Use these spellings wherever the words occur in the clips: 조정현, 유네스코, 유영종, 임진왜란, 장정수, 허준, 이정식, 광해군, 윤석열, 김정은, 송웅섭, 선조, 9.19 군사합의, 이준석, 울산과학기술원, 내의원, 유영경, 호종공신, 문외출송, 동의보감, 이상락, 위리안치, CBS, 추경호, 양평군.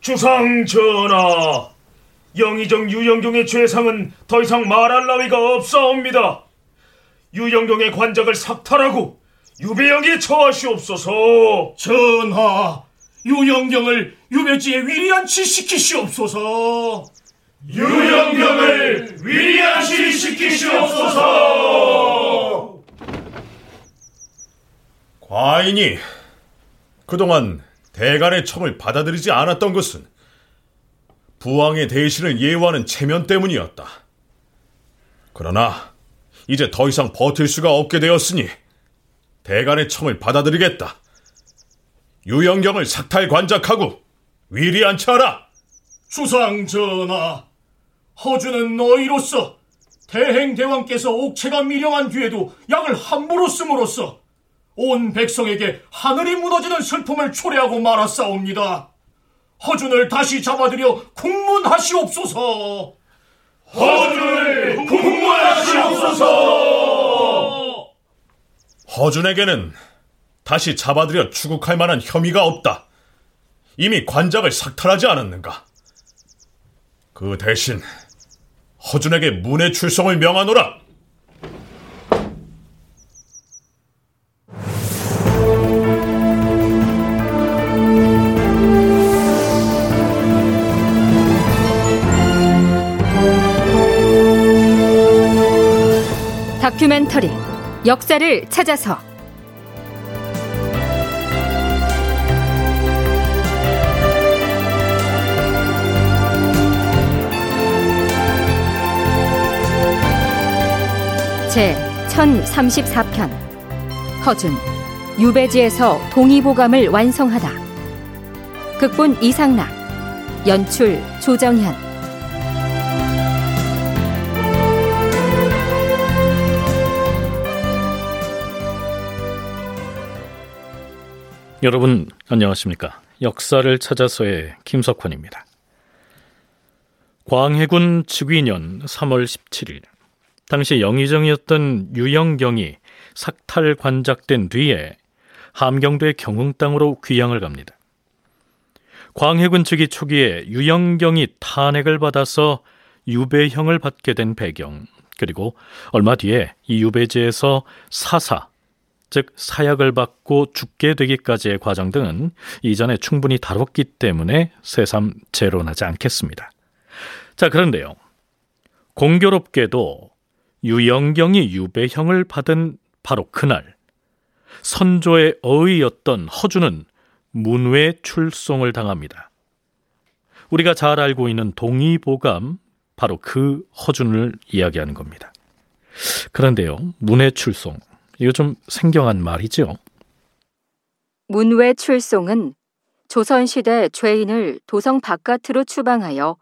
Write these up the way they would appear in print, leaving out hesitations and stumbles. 주상전하, 영의정 유영종의 죄상은 더 이상 말할 나위가 없사옵니다. 유영종의 관작을 삭탈하고 유배형에 처하시옵소서. 전하, 유영경을 유배지에 위리안치 시키시옵소서. 유영경을 위리안치 시키시옵소서. 과인이 그동안 대간의 청을 받아들이지 않았던 것은 부왕의 대신을 예우하는 체면 때문이었다. 그러나 이제 더 이상 버틸 수가 없게 되었으니 대간의 청을 받아들이겠다. 유영경을 삭탈 관작하고 위리안치하라. 주상전하, 허준은 너희로서 대행대왕께서 옥체가 미령한 뒤에도 약을 함부로 쓰므로써 온 백성에게 하늘이 무너지는 슬픔을 초래하고 말았사옵니다. 허준을 다시 잡아들여 국문하시옵소서. 허준을 국문하시옵소서. 허준에게는 다시 잡아들여 추국할 만한 혐의가 없다. 이미 관작을 삭탈하지 않았는가? 그 대신 허준에게 문외출송을 명하노라. 다큐멘터리 역사를 찾아서 제1034편 허준 유배지에서 동의보감을 완성하다. 극본 이상락, 연출 조정현. 여러분 안녕하십니까? 역사를 찾아서의 김석환입니다. 광해군 즉위년 3월 17일 당시 영의정이었던 유영경이 삭탈 관작된 뒤에 함경도의 경흥 땅으로 귀양을 갑니다. 광해군 즉위 초기에 유영경이 탄핵을 받아서 유배형을 받게 된 배경, 그리고 얼마 뒤에 이 유배지에서 사사, 즉 사약을 받고 죽게 되기까지의 과정 등은 이전에 충분히 다뤘기 때문에 새삼 재론하지 않겠습니다. 자, 그런데요, 공교롭게도 유영경이 유배형을 받은 바로 그날 선조의 어의였던 허준은 문외출송을 당합니다. 우리가 잘 알고 있는 동의보감, 바로 그 허준을 이야기하는 겁니다. 그런데요, 문외출송, 이거 좀 생경한 말이죠. 문외출송은 조선시대 죄인을 도성 바깥으로 추방하여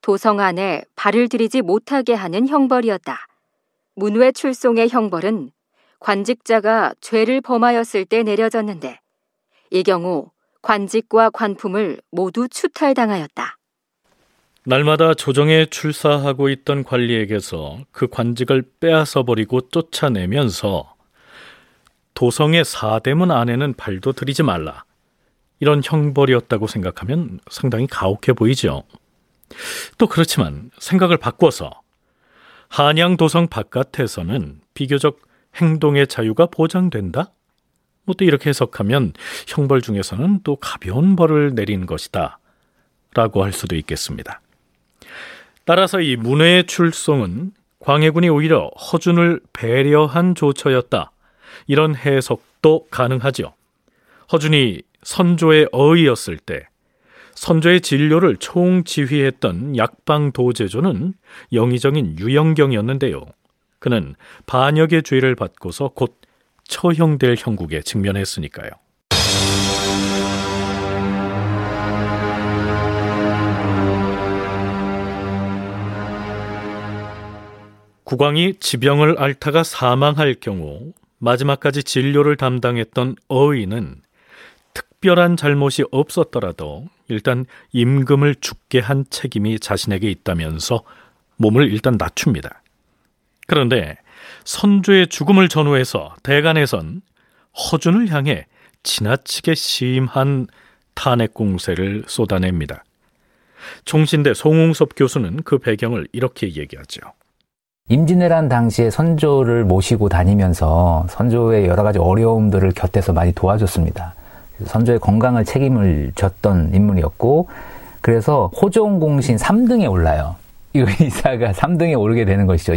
도성 안에 발을 들이지 못하게 하는 형벌이었다. 문외출송의 형벌은 관직자가 죄를 범하였을 때 내려졌는데, 이 경우 관직과 관품을 모두 추탈당하였다. 날마다 조정에 출사하고 있던 관리에게서 그 관직을 빼앗아버리고 쫓아내면서 도성의 사대문 안에는 발도 들이지 말라, 이런 형벌이었다고 생각하면 상당히 가혹해 보이죠. 또 그렇지만 생각을 바꿔서 한양 도성 바깥에서는 비교적 행동의 자유가 보장된다? 뭐 또 이렇게 해석하면 형벌 중에서는 또 가벼운 벌을 내린 것이다 라고 할 수도 있겠습니다. 따라서 이 문외의 출송은 광해군이 오히려 허준을 배려한 조처였다, 이런 해석도 가능하죠. 허준이 선조의 어의였을 때 선조의 진료를 총지휘했던 약방도제조는 영의정인 유영경이었는데요, 그는 반역의 죄를 받고서 곧 처형될 형국에 직면했으니까요. 국왕이 지병을 앓다가 사망할 경우 마지막까지 진료를 담당했던 어의는 특별한 잘못이 없었더라도 일단 임금을 죽게 한 책임이 자신에게 있다면서 몸을 일단 낮춥니다. 그런데 선조의 죽음을 전후해서 대간에선 허준을 향해 지나치게 심한 탄핵 공세를 쏟아냅니다. 총신대 송웅섭 교수는 그 배경을 이렇게 얘기하죠. 임진왜란 당시에 선조를 모시고 다니면서 선조의 여러 가지 어려움들을 곁에서 많이 도와줬습니다. 선조의 건강을 책임을 졌던 인물이었고, 그래서 호종공신 3등에 올라요. 이 의사가 3등에 오르게 되는 것이죠.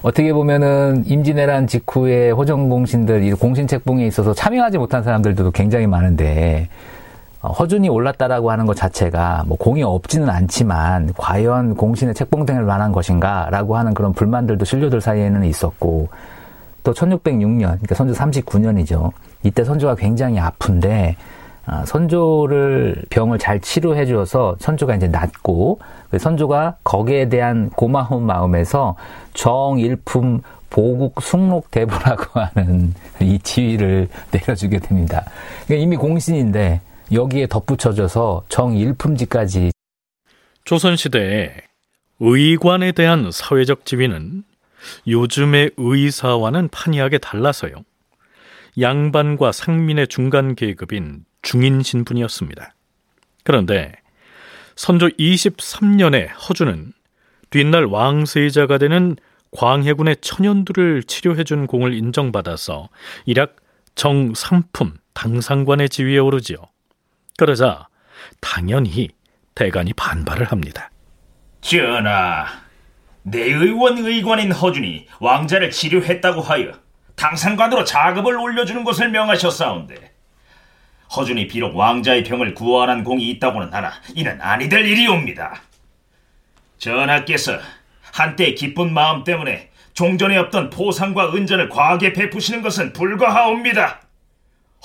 어떻게 보면은 임진왜란 직후에 호종공신들, 이 공신책봉에 있어서 참여하지 못한 사람들도 굉장히 많은데, 허준이 올랐다라고 하는 것 자체가 뭐 공이 없지는 않지만 과연 공신에 책봉될 만한 것인가라고 하는 그런 불만들도 신료들 사이에는 있었고, 또 1606년, 그러니까 선조 39년이죠. 이때 선조가 굉장히 아픈데, 선조를 병을 잘 치료해 주어서 선조가 이제 낫고, 선조가 거기에 대한 고마운 마음에서 정일품 보국 숭록대보라고 하는 이 지위를 내려주게 됩니다. 그러니까 이미 공신인데 여기에 덧붙여져서 정일품지까지. 조선시대에 의관에 대한 사회적 지위는 요즘의 의사와는 판이하게 달라서요, 양반과 상민의 중간 계급인 중인 신분이었습니다. 그런데 선조 23년에 허준은 뒷날 왕세자가 되는 광해군의 천연두를 치료해준 공을 인정받아서 일약 정상품 당상관의 지위에 오르지요. 그러자 당연히 대간이 반발을 합니다. 전하, 내의원 의관인 허준이 왕자를 치료했다고 하여 당상관으로 자급을 올려주는 것을 명하셨사온데, 허준이 비록 왕자의 병을 구원한 공이 있다고는 하나 이는 아니될 일이옵니다. 전하께서 한때의 기쁜 마음 때문에 종전에 없던 포상과 은전을 과하게 베푸시는 것은 불가하옵니다.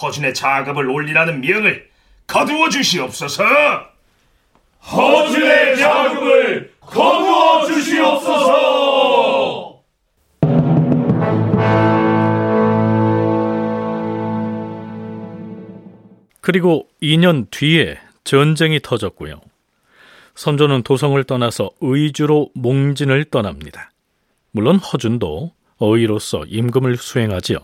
허준의 자급을 올리라는 명을 거두어 주시옵소서. 허준의 자급을 거두어 주시옵소서. 그리고 2년 뒤에 전쟁이 터졌고요. 선조는 도성을 떠나서 의주로 몽진을 떠납니다. 물론 허준도 어의로서 임금을 수행하지요.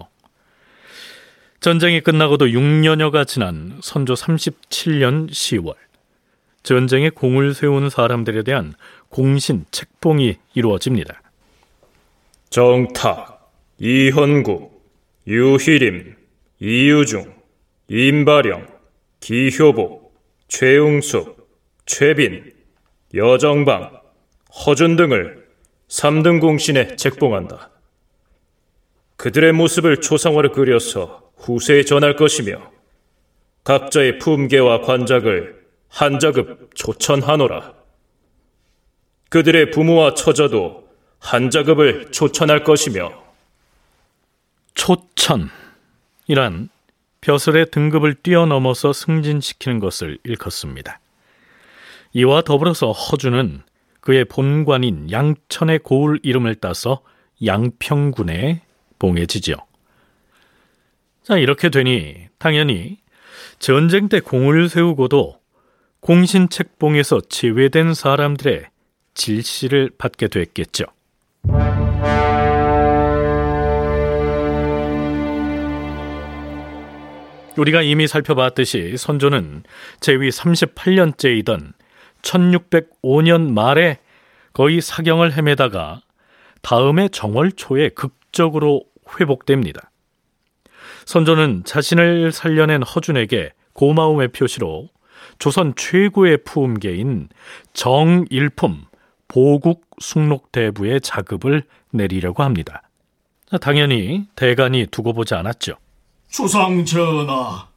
전쟁이 끝나고도 6년여가 지난 선조 37년 10월, 전쟁에 공을 세운 사람들에 대한 공신 책봉이 이루어집니다. 정탁, 이헌구, 유희림, 이유중, 임바령, 기효보, 최웅수, 최빈, 여정방, 허준 등을 3등 공신에 책봉한다. 그들의 모습을 초상화로 그려서 후세에 전할 것이며 각자의 품계와 관작을 한자급 초천하노라. 그들의 부모와 처자도 한자급을 초천할 것이며. 초천이란 벼슬의 등급을 뛰어넘어서 승진시키는 것을 일컫습니다. 이와 더불어서 허준은 그의 본관인 양천의 고을 이름을 따서 양평군에 봉해지지요. 자, 이렇게 되니 당연히 전쟁 때 공을 세우고도 공신 책봉에서 제외된 사람들의 질시를 받게 됐겠죠. 우리가 이미 살펴봤듯이 선조는 제위 38년째이던 1605년 말에 거의 사경을 헤매다가 다음해 정월 초에 극적으로 회복됩니다. 선조는 자신을 살려낸 허준에게 고마움의 표시로 조선 최고의 품계인 정일품 보국 숭록대부의 자급을 내리려고 합니다. 당연히 대간이 두고 보지 않았죠. 조상 전하,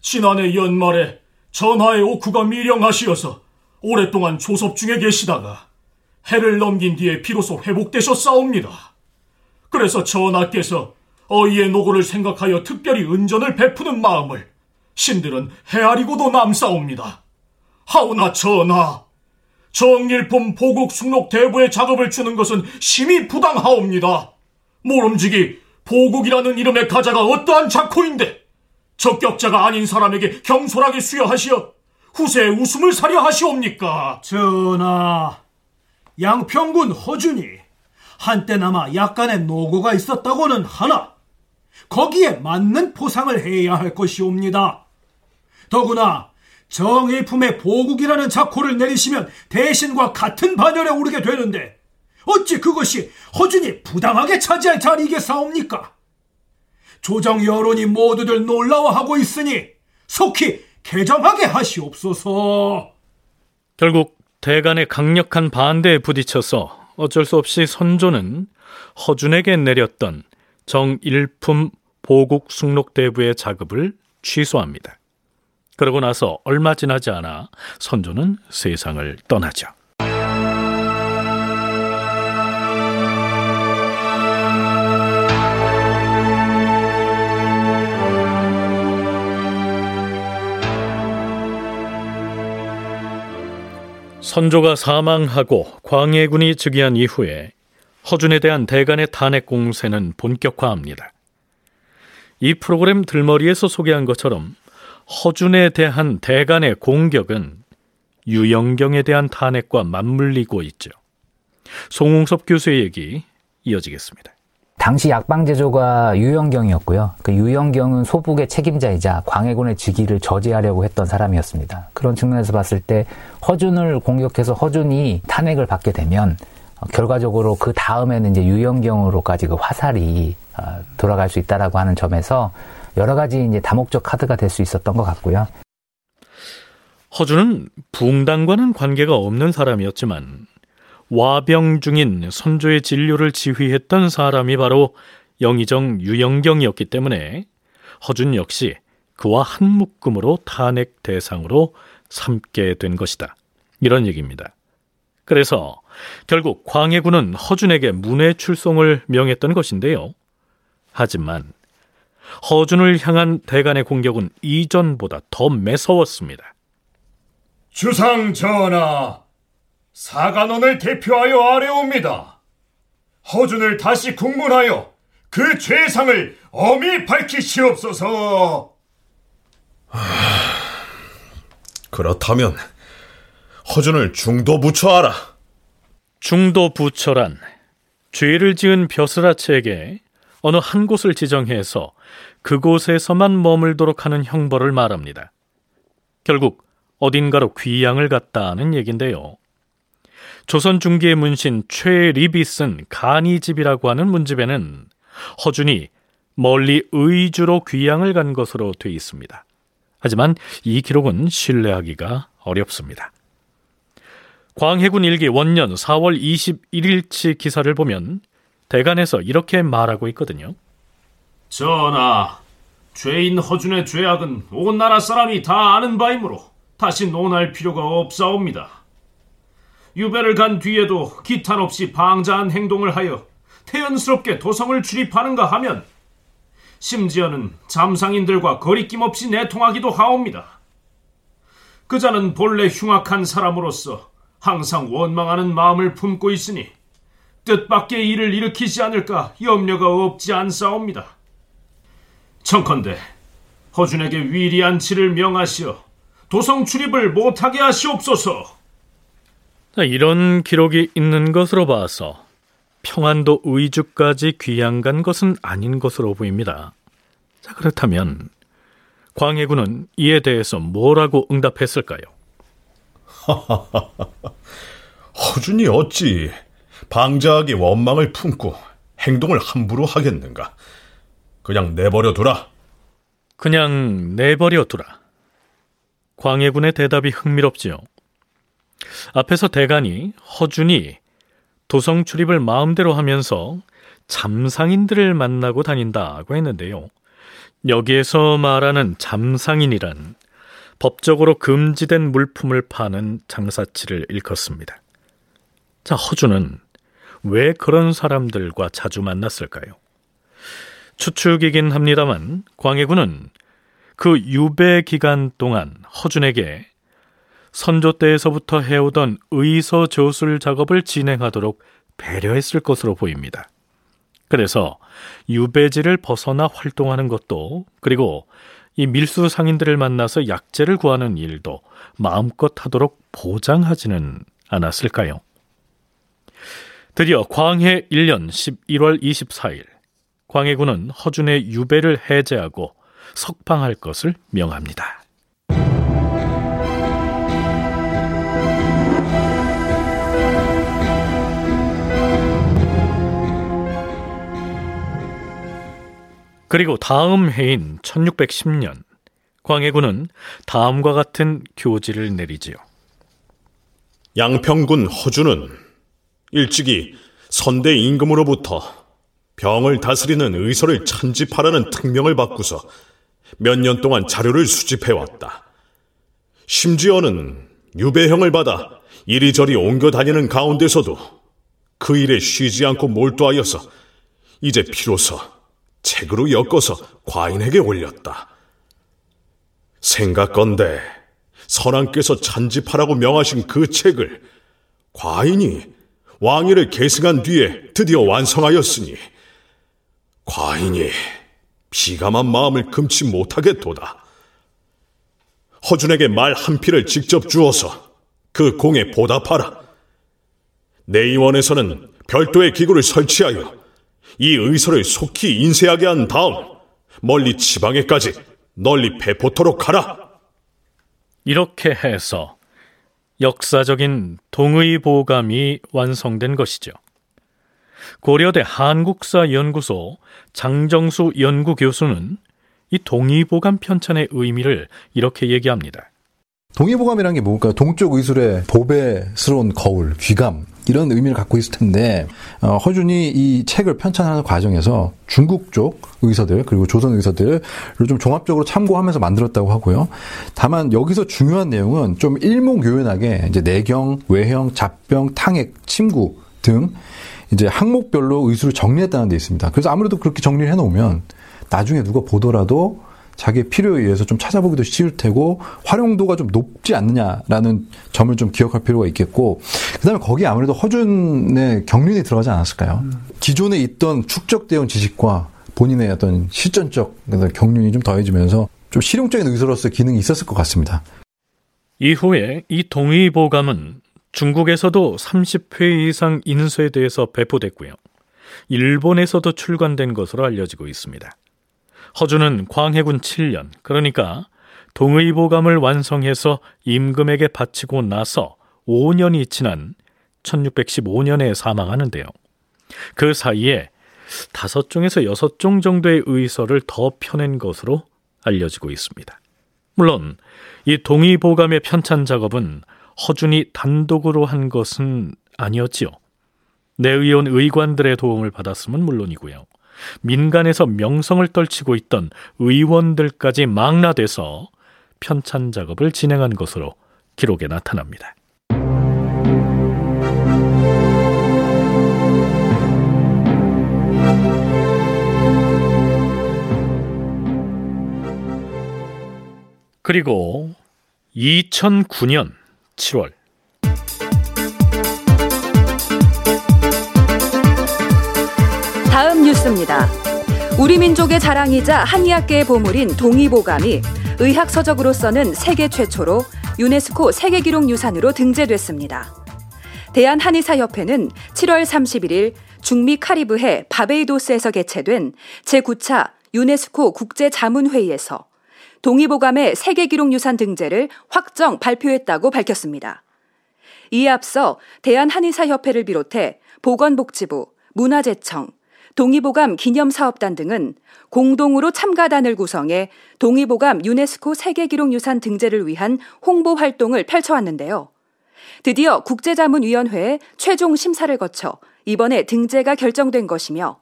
지난해 연말에 전하의 옥후가 미령하시어서 오랫동안 조섭 중에 계시다가 해를 넘긴 뒤에 비로소 회복되셨사옵니다. 그래서 전하께서 어이의 노고를 생각하여 특별히 은전을 베푸는 마음을 신들은 헤아리고도 남사옵니다. 하오나 전하, 정일품 보국 숭록 대부의 작업을 주는 것은 심히 부당하옵니다. 모름지기 보국이라는 이름의 가자가 어떠한 작호인데 적격자가 아닌 사람에게 경솔하게 수여하시어 후세의 웃음을 사려 하시옵니까? 전하, 양평군 허준이 한때나마 약간의 노고가 있었다고는 하나 거기에 맞는 포상을 해야 할 것이옵니다. 더구나 정의품의 보국이라는 작호를 내리시면 대신과 같은 반열에 오르게 되는데 어찌 그것이 허준이 부당하게 차지할 자리이겠사옵니까? 조정 여론이 모두들 놀라워하고 있으니 속히 개정하게 하시옵소서. 결국 대간의 강력한 반대에 부딪혀서 어쩔 수 없이 선조는 허준에게 내렸던 정일품 보국 숭록대부의 자급을 취소합니다. 그러고 나서 얼마 지나지 않아 선조는 세상을 떠나죠. 선조가 사망하고 광해군이 즉위한 이후에 허준에 대한 대간의 탄핵 공세는 본격화합니다. 이 프로그램 들머리에서 소개한 것처럼 허준에 대한 대간의 공격은 유영경에 대한 탄핵과 맞물리고 있죠. 송웅섭 교수의 얘기 이어지겠습니다. 당시 약방제조가 유영경이었고요. 그 유영경은 소북의 책임자이자 광해군의 즉위를 저지하려고 했던 사람이었습니다. 그런 측면에서 봤을 때 허준을 공격해서 허준이 탄핵을 받게 되면 결과적으로 그 다음에는 이제 유영경으로까지 그 화살이 돌아갈 수 있다라고 하는 점에서 여러 가지 이제 다목적 카드가 될 수 있었던 것 같고요. 허준은 붕당과는 관계가 없는 사람이었지만 와병 중인 선조의 진료를 지휘했던 사람이 바로 영의정 유영경이었기 때문에 허준 역시 그와 한 묶음으로 탄핵 대상으로 삼게 된 것이다. 이런 얘기입니다. 그래서 결국 광해군은 허준에게 문외출송을 명했던 것인데요. 하지만 허준을 향한 대간의 공격은 이전보다 더 매서웠습니다. 주상 전하, 사간원을 대표하여 아뢰옵니다. 허준을 다시 국문하여 그 죄상을 엄히 밝히시옵소서. 그렇다면 허준을 중도부처하라. 중도부처란 죄를 지은 벼슬아치에게 어느 한 곳을 지정해서 그곳에서만 머물도록 하는 형벌을 말합니다. 결국 어딘가로 귀양을 갔다 하는 얘기인데요. 조선 중기의 문신 최립이 쓴 간이집이라고 하는 문집에는 허준이 멀리 의주로 귀양을 간 것으로 돼 있습니다. 하지만 이 기록은 신뢰하기가 어렵습니다. 광해군 일기 원년 4월 21일치 기사를 보면 대간에서 이렇게 말하고 있거든요. 전하, 죄인 허준의 죄악은 온 나라 사람이 다 아는 바이므로 다시 논할 필요가 없사옵니다. 유배를 간 뒤에도 기탄 없이 방자한 행동을 하여 태연스럽게 도성을 출입하는가 하면 심지어는 잠상인들과 거리낌 없이 내통하기도 하옵니다. 그자는 본래 흉악한 사람으로서 항상 원망하는 마음을 품고 있으니 뜻밖의 일을 일으키지 않을까 염려가 없지 않사옵니다. 청컨대 허준에게 위리안치를 명하시어 도성 출입을 못하게 하시옵소서. 이런 기록이 있는 것으로 봐서 평안도 의주까지 귀양 간 것은 아닌 것으로 보입니다. 자, 그렇다면 광해군은 이에 대해서 뭐라고 응답했을까요? 허준이 어찌 방자하게 원망을 품고 행동을 함부로 하겠는가. 그냥 내버려두라. 그냥 내버려두라. 광해군의 대답이 흥미롭지요. 앞에서 대간이 허준이 도성 출입을 마음대로 하면서 잠상인들을 만나고 다닌다고 했는데요. 여기에서 말하는 잠상인이란 법적으로 금지된 물품을 파는 장사치를 일컫습니다. 자, 허준은 왜 그런 사람들과 자주 만났을까요? 추측이긴 합니다만 광해군은 그 유배 기간 동안 허준에게 선조 때에서부터 해오던 의서 저술 작업을 진행하도록 배려했을 것으로 보입니다. 그래서 유배지를 벗어나 활동하는 것도, 그리고 이 밀수 상인들을 만나서 약재를 구하는 일도 마음껏 하도록 보장하지는 않았을까요? 드디어 광해 1년 11월 24일 광해군은 허준의 유배를 해제하고 석방할 것을 명합니다. 그리고 다음 해인 1610년 광해군은 다음과 같은 교지를 내리지요. 양평군 허준은 일찍이 선대 임금으로부터 병을 다스리는 의서를 찬집하라는 특명을 받고서 몇 년 동안 자료를 수집해왔다. 심지어는 유배형을 받아 이리저리 옮겨 다니는 가운데서도 그 일에 쉬지 않고 몰두하여서 이제 비로소 책으로 엮어서 과인에게 올렸다. 생각건대 선왕께서 찬집하라고 명하신 그 책을 과인이 왕위를 계승한 뒤에 드디어 완성하였으니 과인이 비감한 마음을 금치 못하겠도다. 허준에게 말 한 피를 직접 주어서 그 공에 보답하라. 내의원에서는 별도의 기구를 설치하여 이 의서를 속히 인쇄하게 한 다음 멀리 지방에까지 널리 배포토록 하라. 이렇게 해서 역사적인 동의보감이 완성된 것이죠. 고려대 한국사연구소 장정수 연구교수는 이 동의보감 편찬의 의미를 이렇게 얘기합니다. 동의보감이라는 게 뭘까요? 동쪽 의술의 보배스러운 거울, 귀감 이런 의미를 갖고 있을 텐데 허준이 이 책을 편찬하는 과정에서 중국 쪽 의서들 그리고 조선 의서들을 좀 종합적으로 참고하면서 만들었다고 하고요. 다만 여기서 중요한 내용은 좀 일목요연하게 이제 내경, 외형, 잡병, 탕액, 침구 등 이제 항목별로 의술을 정리했다는 데 있습니다. 그래서 아무래도 그렇게 정리를 해놓으면 나중에 누가 보더라도 자기의 필요에 의해서 좀 찾아보기도 쉬울 테고 활용도가 좀 높지 않느냐라는 점을 좀 기억할 필요가 있겠고 그다음에 거기에 아무래도 허준의 경륜이 들어가지 않았을까요? 기존에 있던 축적되어온 지식과 본인의 어떤 실전적 경륜이 좀 더해지면서 좀 실용적인 의서로서의 기능이 있었을 것 같습니다. 이후에 이 동의보감은 중국에서도 30회 이상 인쇄돼서 배포됐고요. 일본에서도 출간된 것으로 알려지고 있습니다. 허준은 광해군 7년, 그러니까 동의보감을 완성해서 임금에게 바치고 나서 5년이 지난 1615년에 사망하는데요. 그 사이에 5종에서 6종 정도의 의서를 더 펴낸 것으로 알려지고 있습니다. 물론 이 동의보감의 편찬 작업은 허준이 단독으로 한 것은 아니었지요. 내의원 의관들의 도움을 받았음은 물론이고요. 민간에서 명성을 떨치고 있던 의원들까지 망라돼서 편찬 작업을 진행한 것으로 기록에 나타납니다. 그리고 2009년 7월 다음 뉴스입니다. 우리 민족의 자랑이자 한의학계의 보물인 동의보감이 의학서적으로서는 세계 최초로 유네스코 세계기록유산으로 등재됐습니다. 대한한의사협회는 7월 31일 중미 카리브해 바베이도스에서 개최된 제9차 유네스코 국제자문회의에서 동의보감의 세계기록유산 등재를 확정 발표했다고 밝혔습니다. 이에 앞서 대한한의사협회를 비롯해 보건복지부, 문화재청, 동의보감 기념사업단 등은 공동으로 참가단을 구성해 동의보감 유네스코 세계기록유산 등재를 위한 홍보 활동을 펼쳐왔는데요. 드디어 국제자문위원회의 최종 심사를 거쳐 이번에 등재가 결정된 것이며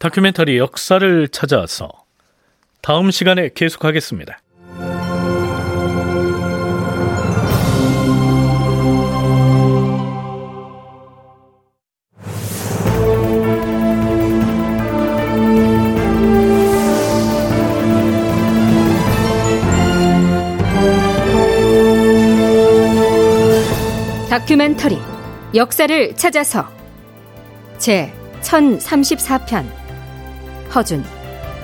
다큐멘터리 역사를 찾아서 다음 시간에 계속하겠습니다. 다큐멘터리 역사를 찾아서 제1034편 허준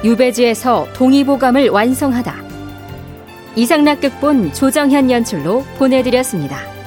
유배지에서 동의보감을 완성하다 이상락 극본 조정현 연출로 보내드렸습니다.